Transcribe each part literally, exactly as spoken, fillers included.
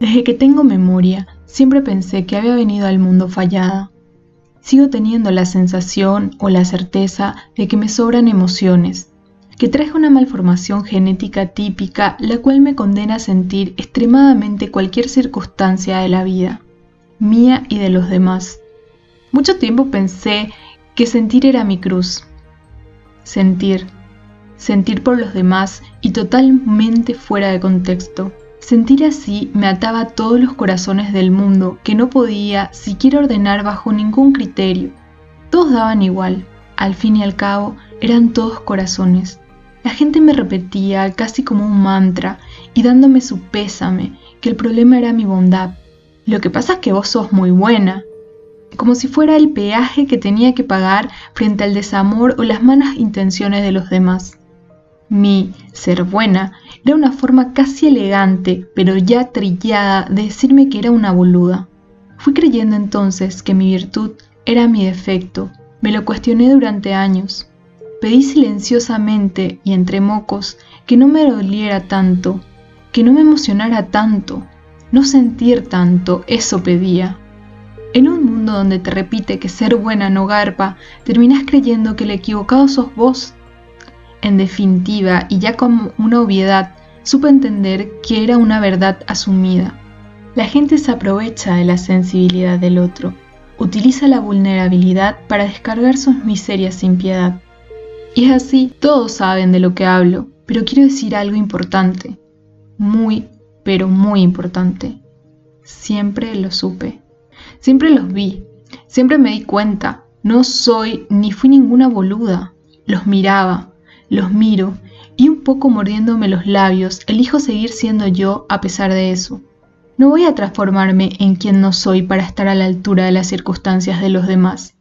Desde que tengo memoria, siempre pensé que había venido al mundo fallada. Sigo teniendo la sensación o la certeza de que me sobran emociones, que traje una malformación genética típica, la cual me condena a sentir extremadamente cualquier circunstancia de la vida, mía y de los demás. Mucho tiempo pensé que sentir era mi cruz. Sentir. Sentir por los demás y totalmente fuera de contexto. Sentir así me ataba a todos los corazones del mundo que no podía siquiera ordenar bajo ningún criterio. Todos daban igual. Al fin y al cabo, eran todos corazones. La gente me repetía casi como un mantra y dándome su pésame, que el problema era mi bondad. Lo que pasa es que vos sos muy buena. Como si fuera el peaje que tenía que pagar frente al desamor o las malas intenciones de los demás. Mi ser buena era una forma casi elegante, pero ya trillada, de decirme que era una boluda. Fui creyendo entonces que mi virtud era mi defecto. Me lo cuestioné durante años. Pedí silenciosamente y entre mocos que no me doliera tanto, que no me emocionara tanto, no sentir tanto, eso pedía. En un mundo donde te repite que ser buena no garpa, terminás creyendo que el equivocado sos vos. En definitiva, y ya como una obviedad, supe entender que era una verdad asumida. La gente se aprovecha de la sensibilidad del otro, utiliza la vulnerabilidad para descargar sus miserias sin piedad. Y es así, todos saben de lo que hablo, pero quiero decir algo importante. Muy, pero muy importante. Siempre lo supe. Siempre los vi, siempre me di cuenta, no soy ni fui ninguna boluda. Los miraba, los miro, y un poco mordiéndome los labios, elijo seguir siendo yo a pesar de eso. No voy a transformarme en quien no soy para estar a la altura de las circunstancias de los demás.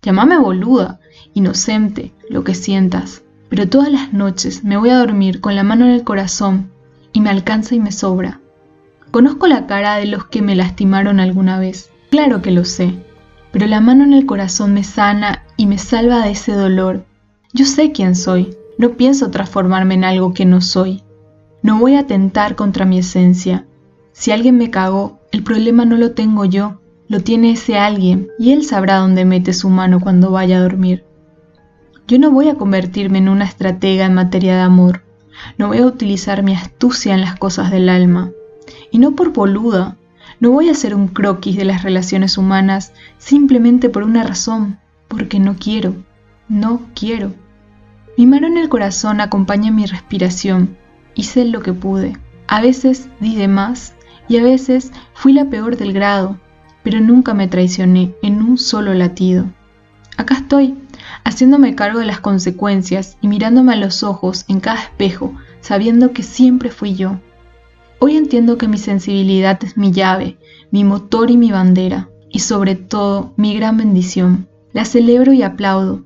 Llámame boluda, inocente, lo que sientas, pero todas las noches me voy a dormir con la mano en el corazón, y me alcanza y me sobra. Conozco la cara de los que me lastimaron alguna vez. Claro que lo sé, pero la mano en el corazón me sana y me salva de ese dolor. Yo sé quién soy, no pienso transformarme en algo que no soy. No voy a atentar contra mi esencia. Si alguien me cagó, el problema no lo tengo yo, lo tiene ese alguien y él sabrá dónde mete su mano cuando vaya a dormir. Yo no voy a convertirme en una estratega en materia de amor. No voy a utilizar mi astucia en las cosas del alma. Y no por boluda. No voy a hacer un croquis de las relaciones humanas simplemente por una razón, porque no quiero, no quiero. Mi mano en el corazón acompaña mi respiración, hice lo que pude. A veces di de más y a veces fui la peor del grado, pero nunca me traicioné en un solo latido. Acá estoy, haciéndome cargo de las consecuencias y mirándome a los ojos en cada espejo, sabiendo que siempre fui yo. Hoy entiendo que mi sensibilidad es mi llave, mi motor y mi bandera, y sobre todo, mi gran bendición. La celebro y aplaudo.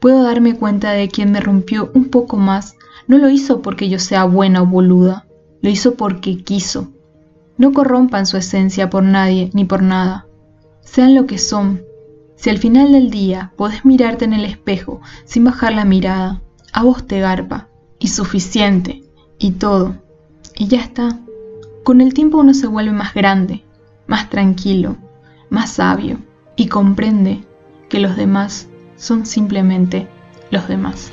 Puedo darme cuenta de que quien me rompió un poco más, no lo hizo porque yo sea buena o boluda, lo hizo porque quiso. No corrompan su esencia por nadie ni por nada. Sean lo que son. Si al final del día podés mirarte en el espejo sin bajar la mirada, a vos te garpa, y suficiente, y todo. Y ya está. Con el tiempo uno se vuelve más grande, más tranquilo, más sabio y comprende que los demás son simplemente los demás.